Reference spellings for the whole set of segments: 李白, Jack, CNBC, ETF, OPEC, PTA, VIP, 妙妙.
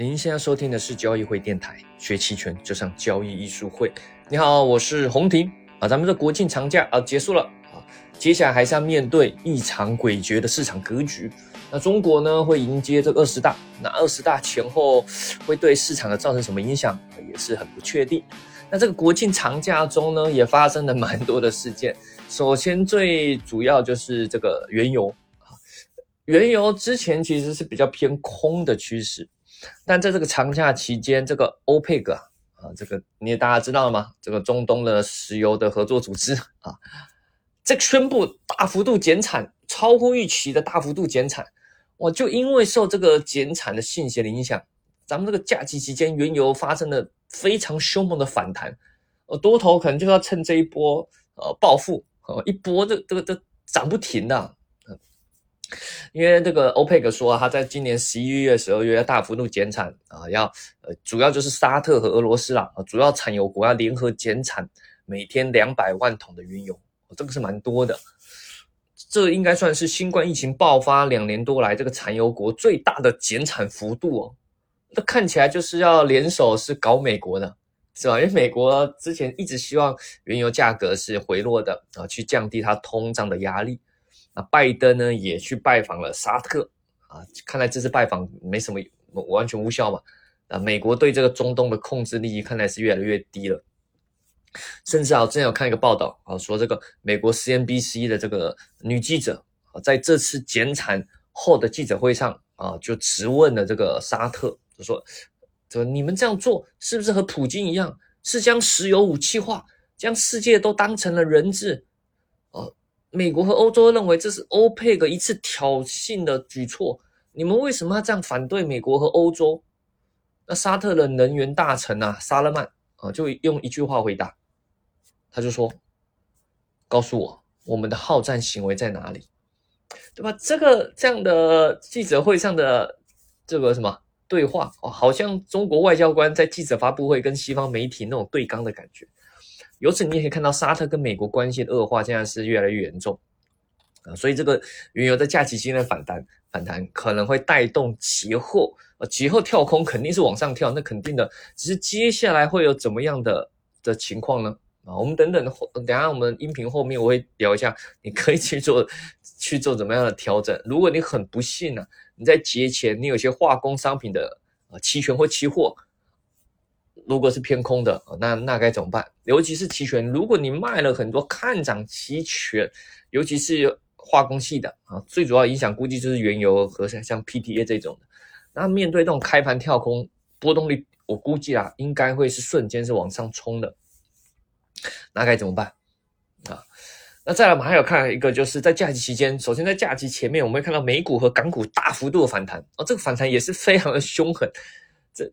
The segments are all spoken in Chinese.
您现在收听的是交易会电台，学期权就上交易艺术会。你好，我是洪婷啊。咱们的国庆长假啊结束了啊，接下来还是要面对异常诡谲的市场格局。那中国呢会迎接这个20大，那20大前后会对市场的造成什么影响也是很不确定。那这个国庆长假中呢也发生了蛮多的事件。首先最主要就是这个原油啊，原油之前其实是比较偏空的趋势。但在这个长假期间，这个 OPEC 啊，这个你大家知道吗？这个中东的石油的合作组织啊，这宣布大幅度减产，超乎预期的大幅度减产。哇，就因为受这个减产的信息的影响，咱们这个假期期间原油发生了非常凶猛的反弹，多头可能就要趁这一波暴富，一波这涨不停的啊。因为这个 OPEC 说啊，他在今年11月12月要大幅度减产啊，要主要就是沙特和俄罗斯啦，主要产油国要联合减产每天200万桶的原油，这个是蛮多的。这应该算是新冠疫情爆发2年多来这个产油国最大的减产幅度哦。那看起来就是要联手是搞美国的，是吧？因为美国之前一直希望原油价格是回落的啊，去降低它通胀的压力。拜登呢也去拜访了沙特啊，看来这次拜访没什么，完全无效嘛。美国对这个中东的控制力看来是越来越低了。甚至啊，之前有看一个报道啊，说这个美国 CNBC 的这个女记者啊，在这次减产后的记者会上啊，就质问了这个沙特，就说你们这样做是不是和普京一样，是将石油武器化，将世界都当成了人质？美国和欧洲认为这是OPEC一次挑衅的举措，你们为什么要这样反对美国和欧洲？那沙特的能源大臣啊，萨勒曼啊，就用一句话回答，他就说：“告诉我，我们的好战行为在哪里？”对吧？这样的记者会上的这个什么对话哦，好像中国外交官在记者发布会跟西方媒体那种对刚的感觉。由此你也可以看到沙特跟美国关系的恶化现在是越来越严重啊，所以这个原油在假期期间的反弹可能会带动节后跳空肯定是往上跳，那肯定的，只是接下来会有怎么样的情况呢啊，我们等一下我们音频后面我会聊一下，你可以去做怎么样的调整。如果你很不幸啊，你在节前你有些化工商品的期权或期货如果是偏空的，那该怎么办？尤其是期权，如果你卖了很多看涨期权，尤其是化工系的啊，最主要影响估计就是原油和像 PTA 这种的。那面对这种开盘跳空波动率，我估计啊，应该会是瞬间是往上冲的。那该怎么办啊？那再来我们还有看一个，就是在假期期间，首先在假期前面我们会看到美股和港股大幅度的反弹哦，这个反弹也是非常的凶狠。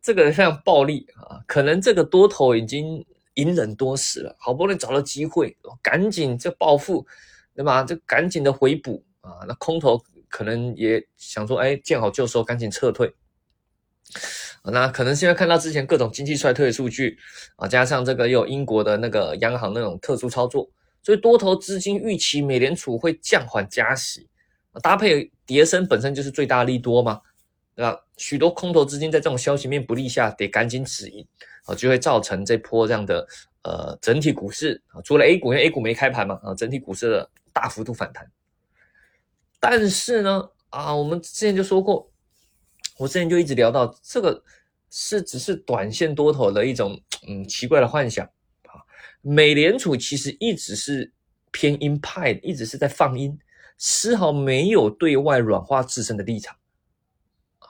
这个非常暴力啊，可能这个多头已经隐忍多时了，好不容易找到机会，赶紧就暴富，对吧？就赶紧的回补啊，那空头可能也想说，哎，见好就收，赶紧撤退。那可能现在看到之前各种经济衰退的数据啊，加上这个又有英国的那个央行那种特殊操作，所以多头资金预期美联储会降缓加息，搭配跌升本身就是最大利多嘛。对吧？许多空头资金在这种消息面不利下，得赶紧止盈啊，就会造成这波这样的整体股市啊，除了 A 股，因为 A 股没开盘嘛啊，整体股市的大幅度反弹。但是呢啊，我们之前就说过，我之前就一直聊到这个是只是短线多头的一种奇怪的幻想啊。美联储其实一直是偏鹰派，一直是在放鹰，丝毫没有对外软化自身的立场。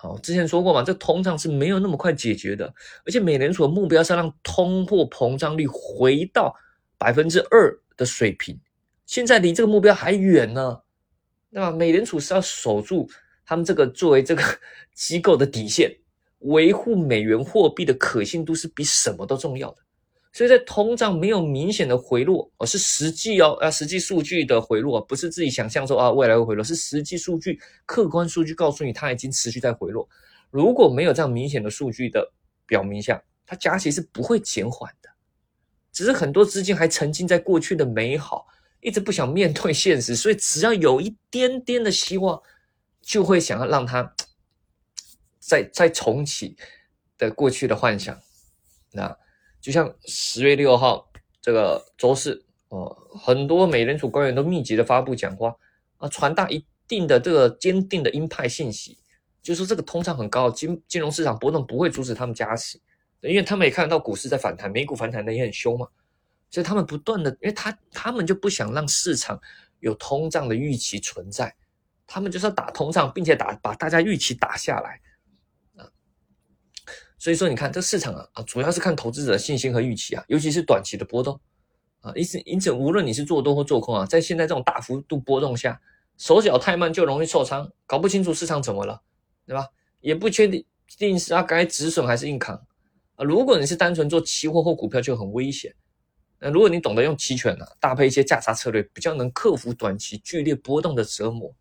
我之前说过嘛，这通胀是没有那么快解决的，而且美联储的目标是要让通货膨胀率回到 2% 的水平，现在离这个目标还远呢，对吧？美联储是要守住他们这个作为这个机构的底线，维护美元货币的可信度是比什么都重要的，所以在通胀没有明显的回落，是实际数据的回落，不是自己想象说啊未来会回落，是实际数据客观数据告诉你它已经持续在回落。如果没有这样明显的数据的表明下，它加息是不会减缓的。只是很多资金还沉浸在过去的美好，一直不想面对现实，所以只要有一点点的希望，就会想要让它再重启。的过去的幻想。那就像10月6号这个周四很多美联储官员都密集的发布讲话啊，传达一定的这个坚定的鹰派信息，就是这个通胀很高，金融市场波动不会阻止他们加息，因为他们也看到股市在反弹，美股反弹的也很凶嘛，所以他们不断的，因为他们就不想让市场有通胀的预期存在，他们就是要打通胀，并且把大家预期打下来啊。所以说你看这市场啊，主要是看投资者的信心和预期啊，尤其是短期的波动啊。因此无论你是做多或做空啊，在现在这种大幅度波动下，手脚太慢就容易受伤，搞不清楚市场怎么了，对吧？也不确定是该止损还是硬扛啊。如果你是单纯做期货或股票就很危险。那如果你懂得用期权啊，搭配一些价差策略，比较能克服短期剧烈波动的折磨。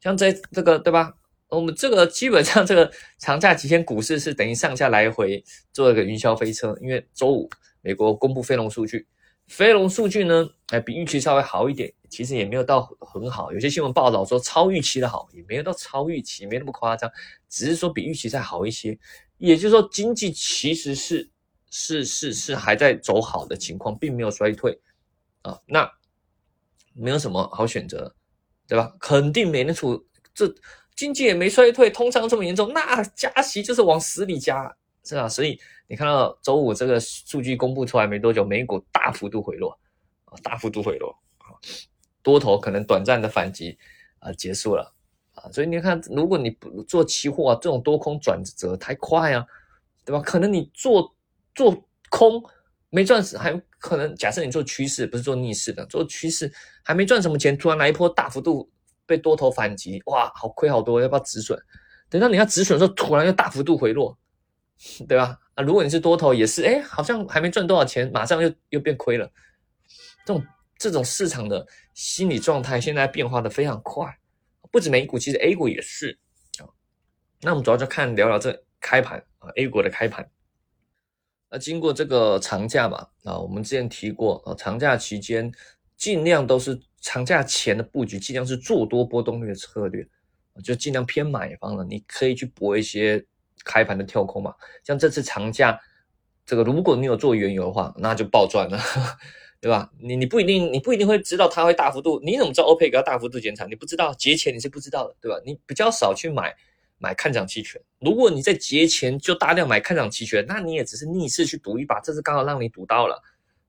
像这个对吧？我们这个基本上这个长假期间股市是等于上下来回做一个云霄飞车，因为周五美国公布非农数据，非农数据呢，比预期稍微好一点，其实也没有到很好，有些新闻报道说超预期的好，也没有到超预期，没那么夸张，只是说比预期再好一些。也就是说，经济其实是还在走好的情况，并没有衰退啊，那没有什么好选择。对吧？肯定美联储这经济也没衰退，通胀这么严重，那加息就是往死里加，是吧？所以你看到周五这个数据公布出来没多久，美股大幅度回落，多头可能短暂的反击结束了啊。所以你看，如果你不做期货啊，这种多空转折太快啊，对吧？可能你做空没赚，还可能假设你做趋势，不是做逆势的，做趋势还没赚什么钱，突然来一波大幅度被多头反击，哇，好亏好多，要不要止损？等到你要止损的时候，突然又大幅度回落，对吧？啊，如果你是多头，也是好像还没赚多少钱，马上又变亏了。这种市场的心理状态现在变化的非常快，不止美股，其实 A 股也是。那我们主要就聊这开盘啊 ，A 股的开盘。那经过这个长假嘛，我们之前提过长假期间尽量都是长假前的布局，尽量是做多波动率的策略，就尽量偏买方了。你可以去搏一些开盘的跳空嘛，像这次长假，这个如果你有做原油的话，那就爆赚了，对吧？你不一定会知道它会大幅度，你怎么知道 OPEC 要大幅度减产？你不知道，节前你是不知道的，对吧？你比较少去买看涨期权，如果你在节前就大量买看涨期权，那你也只是逆势去赌一把，这次刚好让你赌到了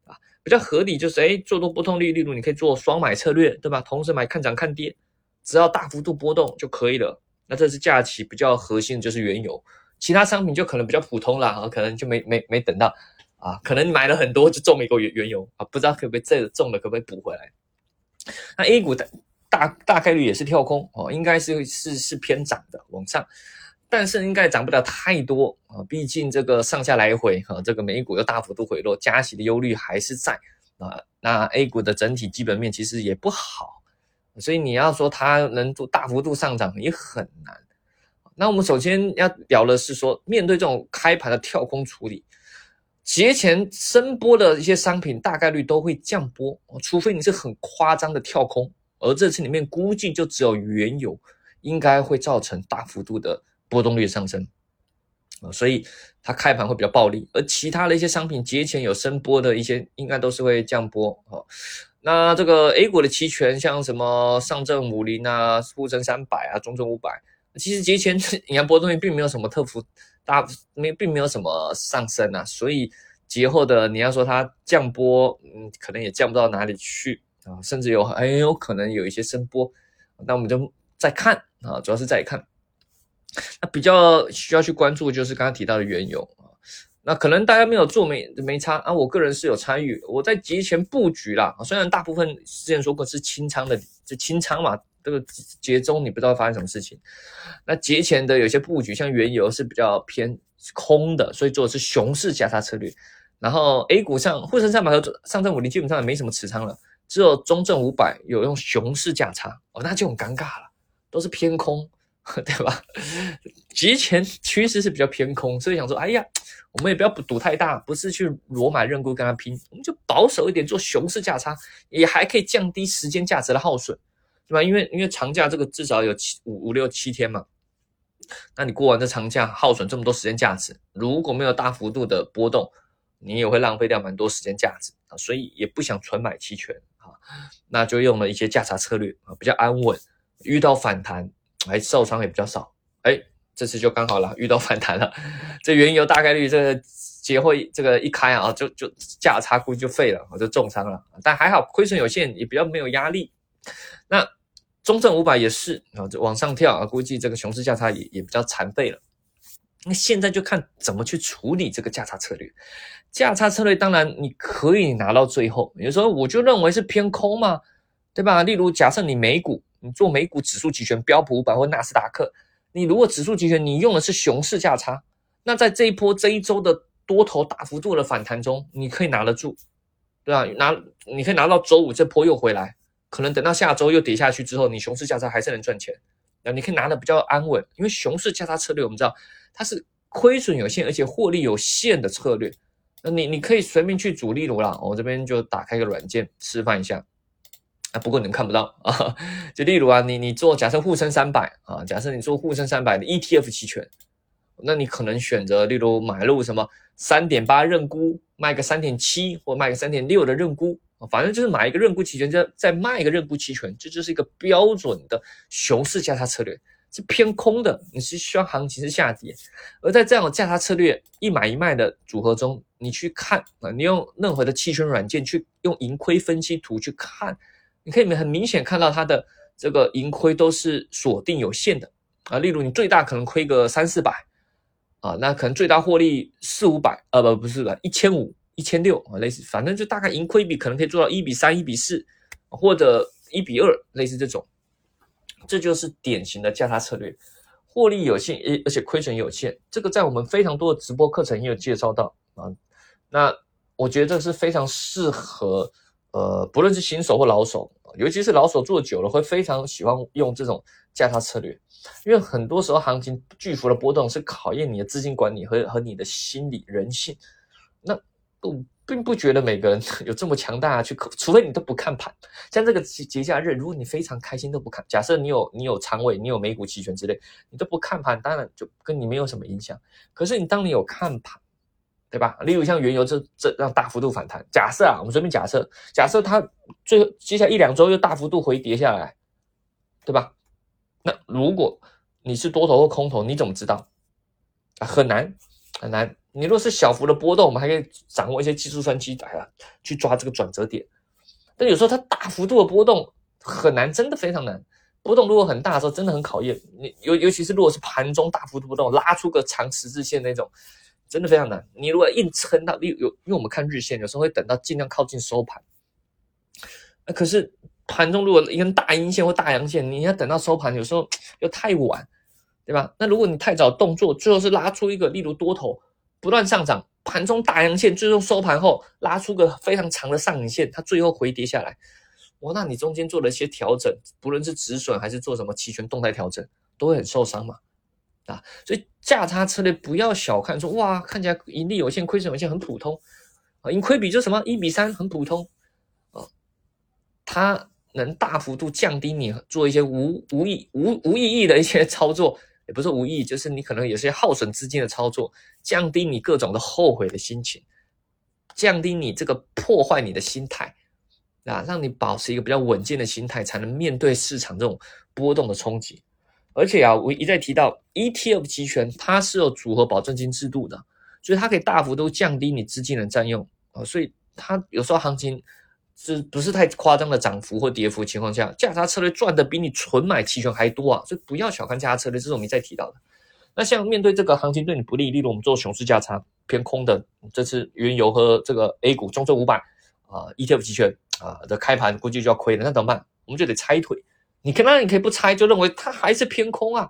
啊。比较合理就是做多波动率，例如你可以做双买策略，对吧？同时买看涨看跌，只要大幅度波动就可以了。那这次假期比较核心的就是原油，其他商品就可能比较普通啦啊，可能就没等到啊，可能你买了很多就中美国原油啊，不知道可不可以这中了可不可以补回来。那 A 股大概率也是跳空应该是偏涨的往上，但是应该涨不了太多毕竟这个上下来回这个美股又大幅度回落，加息的忧虑还是在那 A 股的整体基本面其实也不好，所以你要说它能做大幅度上涨也很难。那我们首先要聊的是说，面对这种开盘的跳空处理，节前升波的一些商品大概率都会降波，除非你是很夸张的跳空，而这次里面估计就只有原油应该会造成大幅度的波动率上升，所以它开盘会比较暴力，而其他的一些商品节前有升波的一些应该都是会降波那这个 A 股的期权，像什么上证50啊、沪深300啊、中证500，其实节前你看波动率并没有什么并没有什么上升啊，所以节后的你要说它降波可能也降不到哪里去啊，甚至有很有可能有一些升波，那我们就再看啊，主要是再看。那比较需要去关注就是刚刚提到的原油啊，那可能大家没有做没差啊，我个人是有参与，我在节前布局啦虽然大部分之前说过是清仓的，就清仓嘛，这个节中你不知道发生什么事情。那节前的有些布局，像原油是比较偏空的，所以做的是熊市价差策略。然后 A 股上沪深300和上证50基本上也没什么持仓了。只有中证500有用熊市价差那就很尴尬了，都是偏空，对吧？节前趋势是比较偏空，所以想说，哎呀，我们也不要赌太大，不是去裸买认沽跟他拼，我们就保守一点做熊市价差，也还可以降低时间价值的耗损，对吧？因为长假这个至少有5、6、7天嘛，那你过完这长假，耗损这么多时间价值，如果没有大幅度的波动，你也会浪费掉蛮多时间价值啊，所以也不想纯买期权啊，那就用了一些价差策略啊，比较安稳，遇到反弹，哎，受伤也比较少，哎，这次就刚好了，遇到反弹了，这原油大概率这节会这个一开啊，就价差估计就废了，就重伤了，但还好亏损有限，也比较没有压力。那中证500也是啊，就往上跳啊，估计这个熊市价差也比较残废了。那现在就看怎么去处理这个价差策略。价差策略当然你可以拿到最后，有时候我就认为是偏空嘛，对吧？例如假设你美股，你做美股指数期权标普500或纳斯达克，你如果指数期权你用的是熊市价差，那在这一波这一周的多头大幅度的反弹中，你可以拿得住，对吧？你可以拿到周五这波又回来，可能等到下周又跌下去之后，你熊市价差还是能赚钱，那你可以拿得比较安稳，因为熊市价差策略我们知道它是亏损有限而且获利有限的策略。那你可以随便去组，例如啦，我这边就打开个软件示范一下啊，不过你们看不到啊，就例如啊，你做假设沪深300啊，假设你做沪深300的 ETF 期权，那你可能选择例如买入什么 3.8 认沽，卖个 3.7 或卖个 3.6 的认沽，反正就是买一个认沽期权再卖一个认沽期权，这就是一个标准的熊市价差策略，是偏空的，你是希望行情是下跌。而在这样的价差策略一买一卖的组合中，你去看，你用任何的期权软件去用盈亏分析图去看，你可以很明显看到它的这个盈亏都是锁定有限的啊，例如你最大可能亏个300-400啊，那可能最大获利400-500，不是吧，1500。1600类似，反正就大概盈亏比可能可以做到1:3、1:4或者1:2，类似这种，这就是典型的价差策略，获利有限，而且亏损有限。这个在我们非常多的直播课程也有介绍到啊。那我觉得这是非常适合不论是新手或老手，尤其是老手做久了会非常喜欢用这种价差策略，因为很多时候行情巨幅的波动是考验你的资金管理和你的心理人性。那我并不觉得每个人有这么强大去，除非你都不看盘，像这个节假日，如果你非常开心都不看，假设你有仓位，你有美股期权之类，你都不看盘，当然就跟你没有什么影响。可是你当你有看盘，对吧？例如像原油这让大幅度反弹，假设啊，我们随便假设它最后接下来1-2周又大幅度回跌下来，对吧？那如果你是多头或空头，你怎么知道啊？很难。你若是小幅的波动，我们还可以掌握一些技术分析去抓这个转折点。但有时候它大幅度的波动很难，真的非常难。波动如果很大的时候，真的很考验你，尤其是如果是盘中大幅度波动，拉出个长十字线那种，真的非常难。你如果硬撑到，因为我们看日线，有时候会等到尽量靠近收盘。可是盘中如果一根大阴线或大阳线，你要等到收盘，有时候又太晚，对吧？那如果你太早动作，最后是拉出一个，例如多头不断上涨，盘中大阳线，最终收盘后拉出个非常长的上影线，它最后回跌下来。哇，那你中间做了一些调整，不论是止损还是做什么期权动态调整，都会很受伤嘛。啊，所以价差策略不要小看，说哇看起来盈利有限、亏损有限很普通啊，盈亏比就什么1:3很普通啊，它能大幅度降低你做一些无意义的一些操作。也不是无意义，就是你可能有些耗损资金的操作，降低你各种的后悔的心情，降低你这个破坏你的心态啊，让你保持一个比较稳健的心态，才能面对市场这种波动的冲击。而且啊，我一再提到 ETF 期权它是有组合保证金制度的，所以它可以大幅度降低你资金的占用啊，所以它有时候行情是不是太夸张的涨幅或跌幅情况下，价差策略赚的比你纯买期权还多啊，所以不要小看价差策略，这是我们再提到的。那像面对这个行情对你不利，例如我们做熊市价差偏空的，这次原油和这个 A 股中证500ETF 期权的开盘估计就要亏了，那怎么办？我们就得拆腿。你可以不拆，就认为它还是偏空啊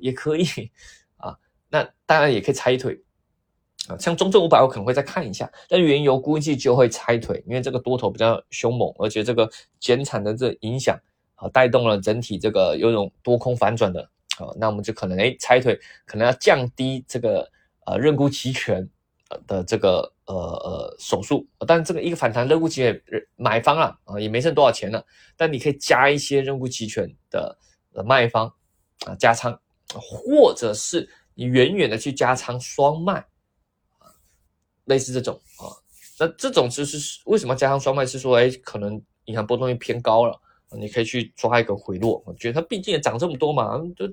也可以啊，那当然也可以拆腿。像中证500我可能会再看一下，但原油估计就会拆腿，因为这个多头比较凶猛，而且这个减产的这影响带动了整体这个有种多空反转的那我们就可能拆腿，可能要降低这个认沽期权的这个手数，但这个一个反弹认沽期权买方啦也没剩多少钱了，但你可以加一些认沽期权的卖方加仓或者是你远远的去加仓双卖，类似这种啊。那这种就是为什么加仓双卖是说，可能银行波动率偏高了，你可以去抓一个回落。我觉得它毕竟也涨这么多嘛，对，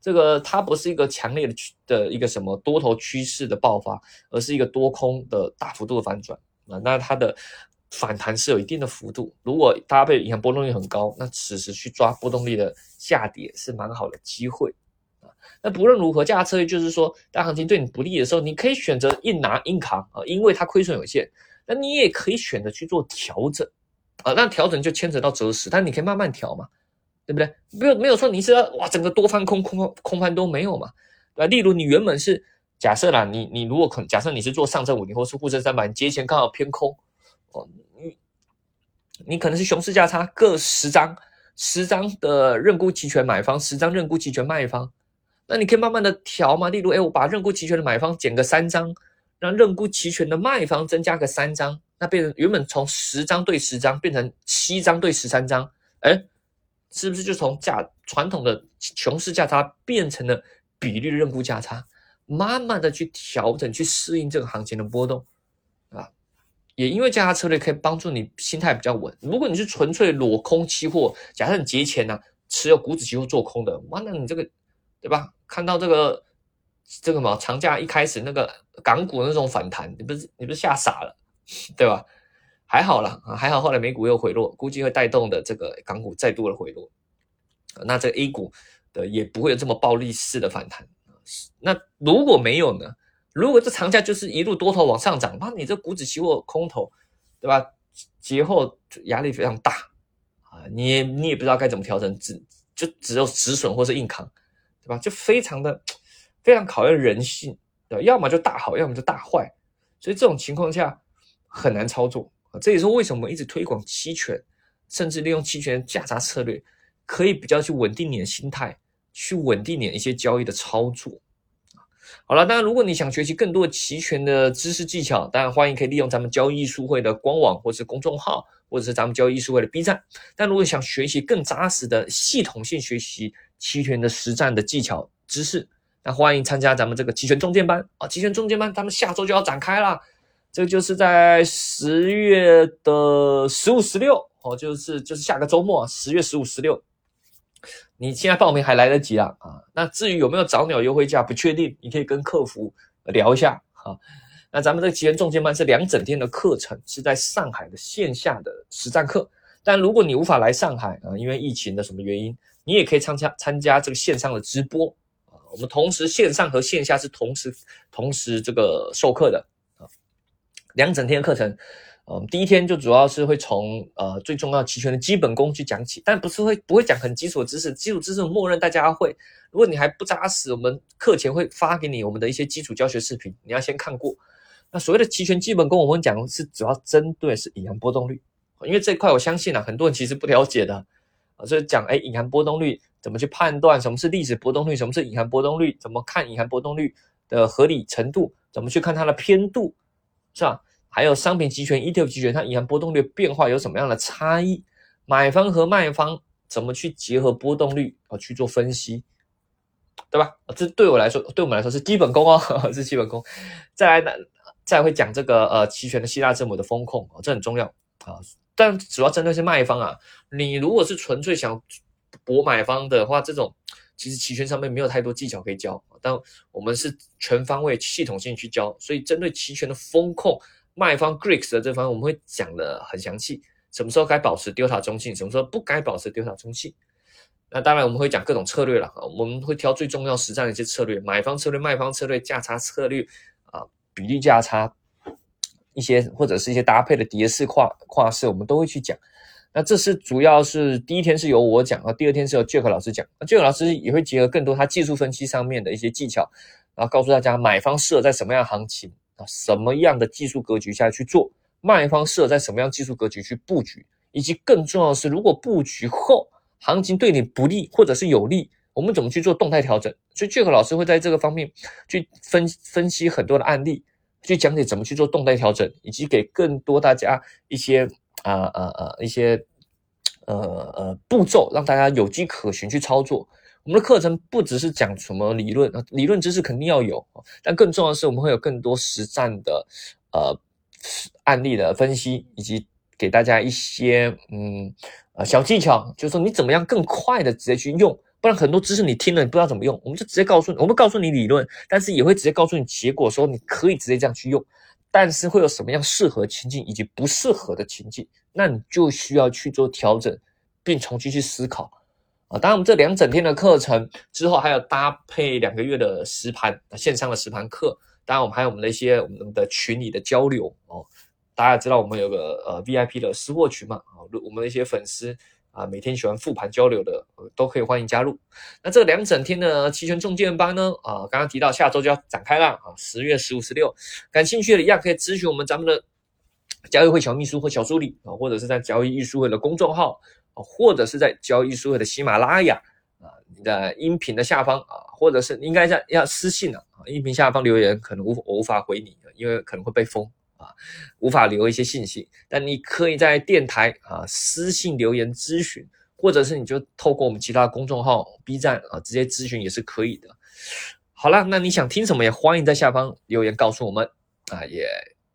这个它不是一个强烈的一个什么多头趋势的爆发，而是一个多空的大幅度的反转啊。那它的反弹是有一定的幅度，如果搭配银行波动率很高，那此时去抓波动率的下跌是蛮好的机会啊。那不论如何，价值策略就是说，当行情对你不利的时候，你可以选择硬拿硬扛啊，因为它亏损有限。那你也可以选择去做调整啊，那调整就牵扯到择时，但你可以慢慢调嘛，对不对？没有说你是要哇整个多翻空翻都没有嘛。那例如你原本是假设啦，你如果假设你是做上证50或是沪深300，你节前刚好偏空。你可能是熊市价差各10张的认沽期权买方，10张认沽期权卖方，那你可以慢慢的调嘛。例如我把认沽期权的买方减个3张，让认沽期权的卖方增加个3张，那变成原本从10张对10张变成7张对13张，是不是就从传统的熊市价差变成了比率认沽价差，慢慢的去调整，去适应这个行情的波动啊。也因为加差策略可以帮助你心态比较稳。如果你是纯粹裸空期货，假设你节前持有股指期货做空的，哇，那你这个对吧？看到这个嘛，长假一开始那个港股那种反弹，你不是吓傻了，对吧？还好啦，还好后来美股又回落，估计会带动的这个港股再度的回落。那这个 A 股的也不会有这么暴力式的反弹。那如果没有呢？如果这长假就是一路多头往上涨，那你这股指期货空头，对吧？节后压力非常大啊，你也不知道该怎么调整，只有止损或是硬扛，对吧？就非常考验人性，对吧？要么就大好，要么就大坏，所以这种情况下很难操作啊。这也是为什么一直推广期权，甚至利用期权价差策略，可以比较去稳定你的心态，去稳定你的一些交易的操作。好了，当然如果你想学习更多期权的知识技巧，当然欢迎可以利用咱们交易艺术会的官网或是公众号，或者是咱们交易艺术会的 B 站。但如果想学习更扎实的系统性学习期权的实战的技巧知识，那欢迎参加咱们这个期权中间班啊。期权中间班咱们下周就要展开啦，这就是在10月的15、16哦，就是下个周末10月15、16。你现在报名还来得及啊。那至于有没有早鸟优惠价不确定，你可以跟客服聊一下啊。那咱们这个期权中间班是2整天的课程，是在上海的线下的实战课。但如果你无法来上海啊，因为疫情的什么原因，你也可以参加这个线上的直播啊。我们同时线上和线下是同时这个授课的啊。2整天的课程。第一天就主要是会从最重要期权的基本功去讲起，但不会讲很基础的知识，基础知识默认大家会。如果你还不扎实，我们课前会发给你我们的一些基础教学视频，你要先看过。那所谓的期权基本功，我们讲的是主要针对是隐含波动率，因为这一块我相信很多人其实不了解的，所以讲隐含波动率怎么去判断，什么是历史波动率，什么是隐含波动率，怎么看隐含波动率的合理程度，怎么去看它的偏度，是吧？还有商品期权 ETF 期权它隐含波动率变化有什么样的差异，买方和卖方怎么去结合波动率去做分析，对吧？这对我们来说是基本功哦，是基本功。再来会讲这个期权的希腊字母的风控，这很重要啊。但主要针对是卖方啊，你如果是纯粹想博买方的话，这种其实期权上面没有太多技巧可以教，但我们是全方位系统性去教，所以针对期权的风控卖方 Greeks 的这方面我们会讲的很详细，什么时候该保持 Delta 中性，什么时候不该保持 Delta 中性。那当然我们会讲各种策略啦，我们会挑最重要实战的一些策略，买方策略、卖方策略、价差策略，比率价差一些，或者是一些搭配的叠式跨式我们都会去讲。那这是主要是第一天是由我讲，第二天是由 Jack 老师讲。Jack 老师也会结合更多他技术分析上面的一些技巧，然后告诉大家买方适合在什么样的行情，什么样的技术格局下去做，卖方适合在什么样技术格局去布局，以及更重要的是，如果布局后行情对你不利或者是有利，我们怎么去做动态调整。所以 Jack 老师会在这个方面去分析很多的案例，去讲解怎么去做动态调整，以及给更多大家一些一些步骤，让大家有迹可循去操作。我们的课程不只是讲什么理论，理论知识肯定要有，但更重要的是我们会有更多实战的案例的分析，以及给大家一些小技巧，就是说你怎么样更快的直接去用。不然很多知识你听了你不知道怎么用，我们就直接告诉你，我们告诉你理论，但是也会直接告诉你结果，说你可以直接这样去用，但是会有什么样适合情境以及不适合的情境，那你就需要去做调整，并重新去思考啊。当然我们这两整天的课程之后还有搭配2个月的实盘，线上的实盘课，当然我们还有我们的群里的交流哦。大家知道我们有个VIP 的私货群嘛，我们的一些粉丝每天喜欢复盘交流的都可以欢迎加入。那这2整天的期权重建班呢，刚刚提到下周就要展开了10月15、16，感兴趣的一样可以咨询我们咱们的交易会小秘书或小助理或者是在交易艺术会的公众号或者是在交易艺术会的喜马拉雅你的音频的下方或者是应该要私信了音频下方留言，可能我无法回你，因为可能会被封。无法留一些信息，但你可以在电台私信留言咨询，或者是你就透过我们其他公众号 B 站直接咨询也是可以的。好了，那你想听什么也欢迎在下方留言告诉我们也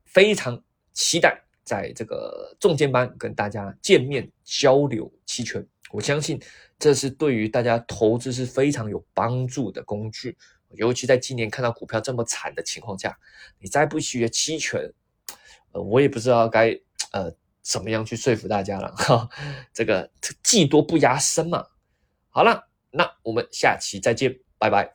非常期待在这个重建班跟大家见面交流期权，我相信这是对于大家投资是非常有帮助的工具，尤其在今年看到股票这么惨的情况下，你再不学期权我也不知道该怎么样去说服大家了这个技多不压身嘛。好了，那我们下期再见，拜拜。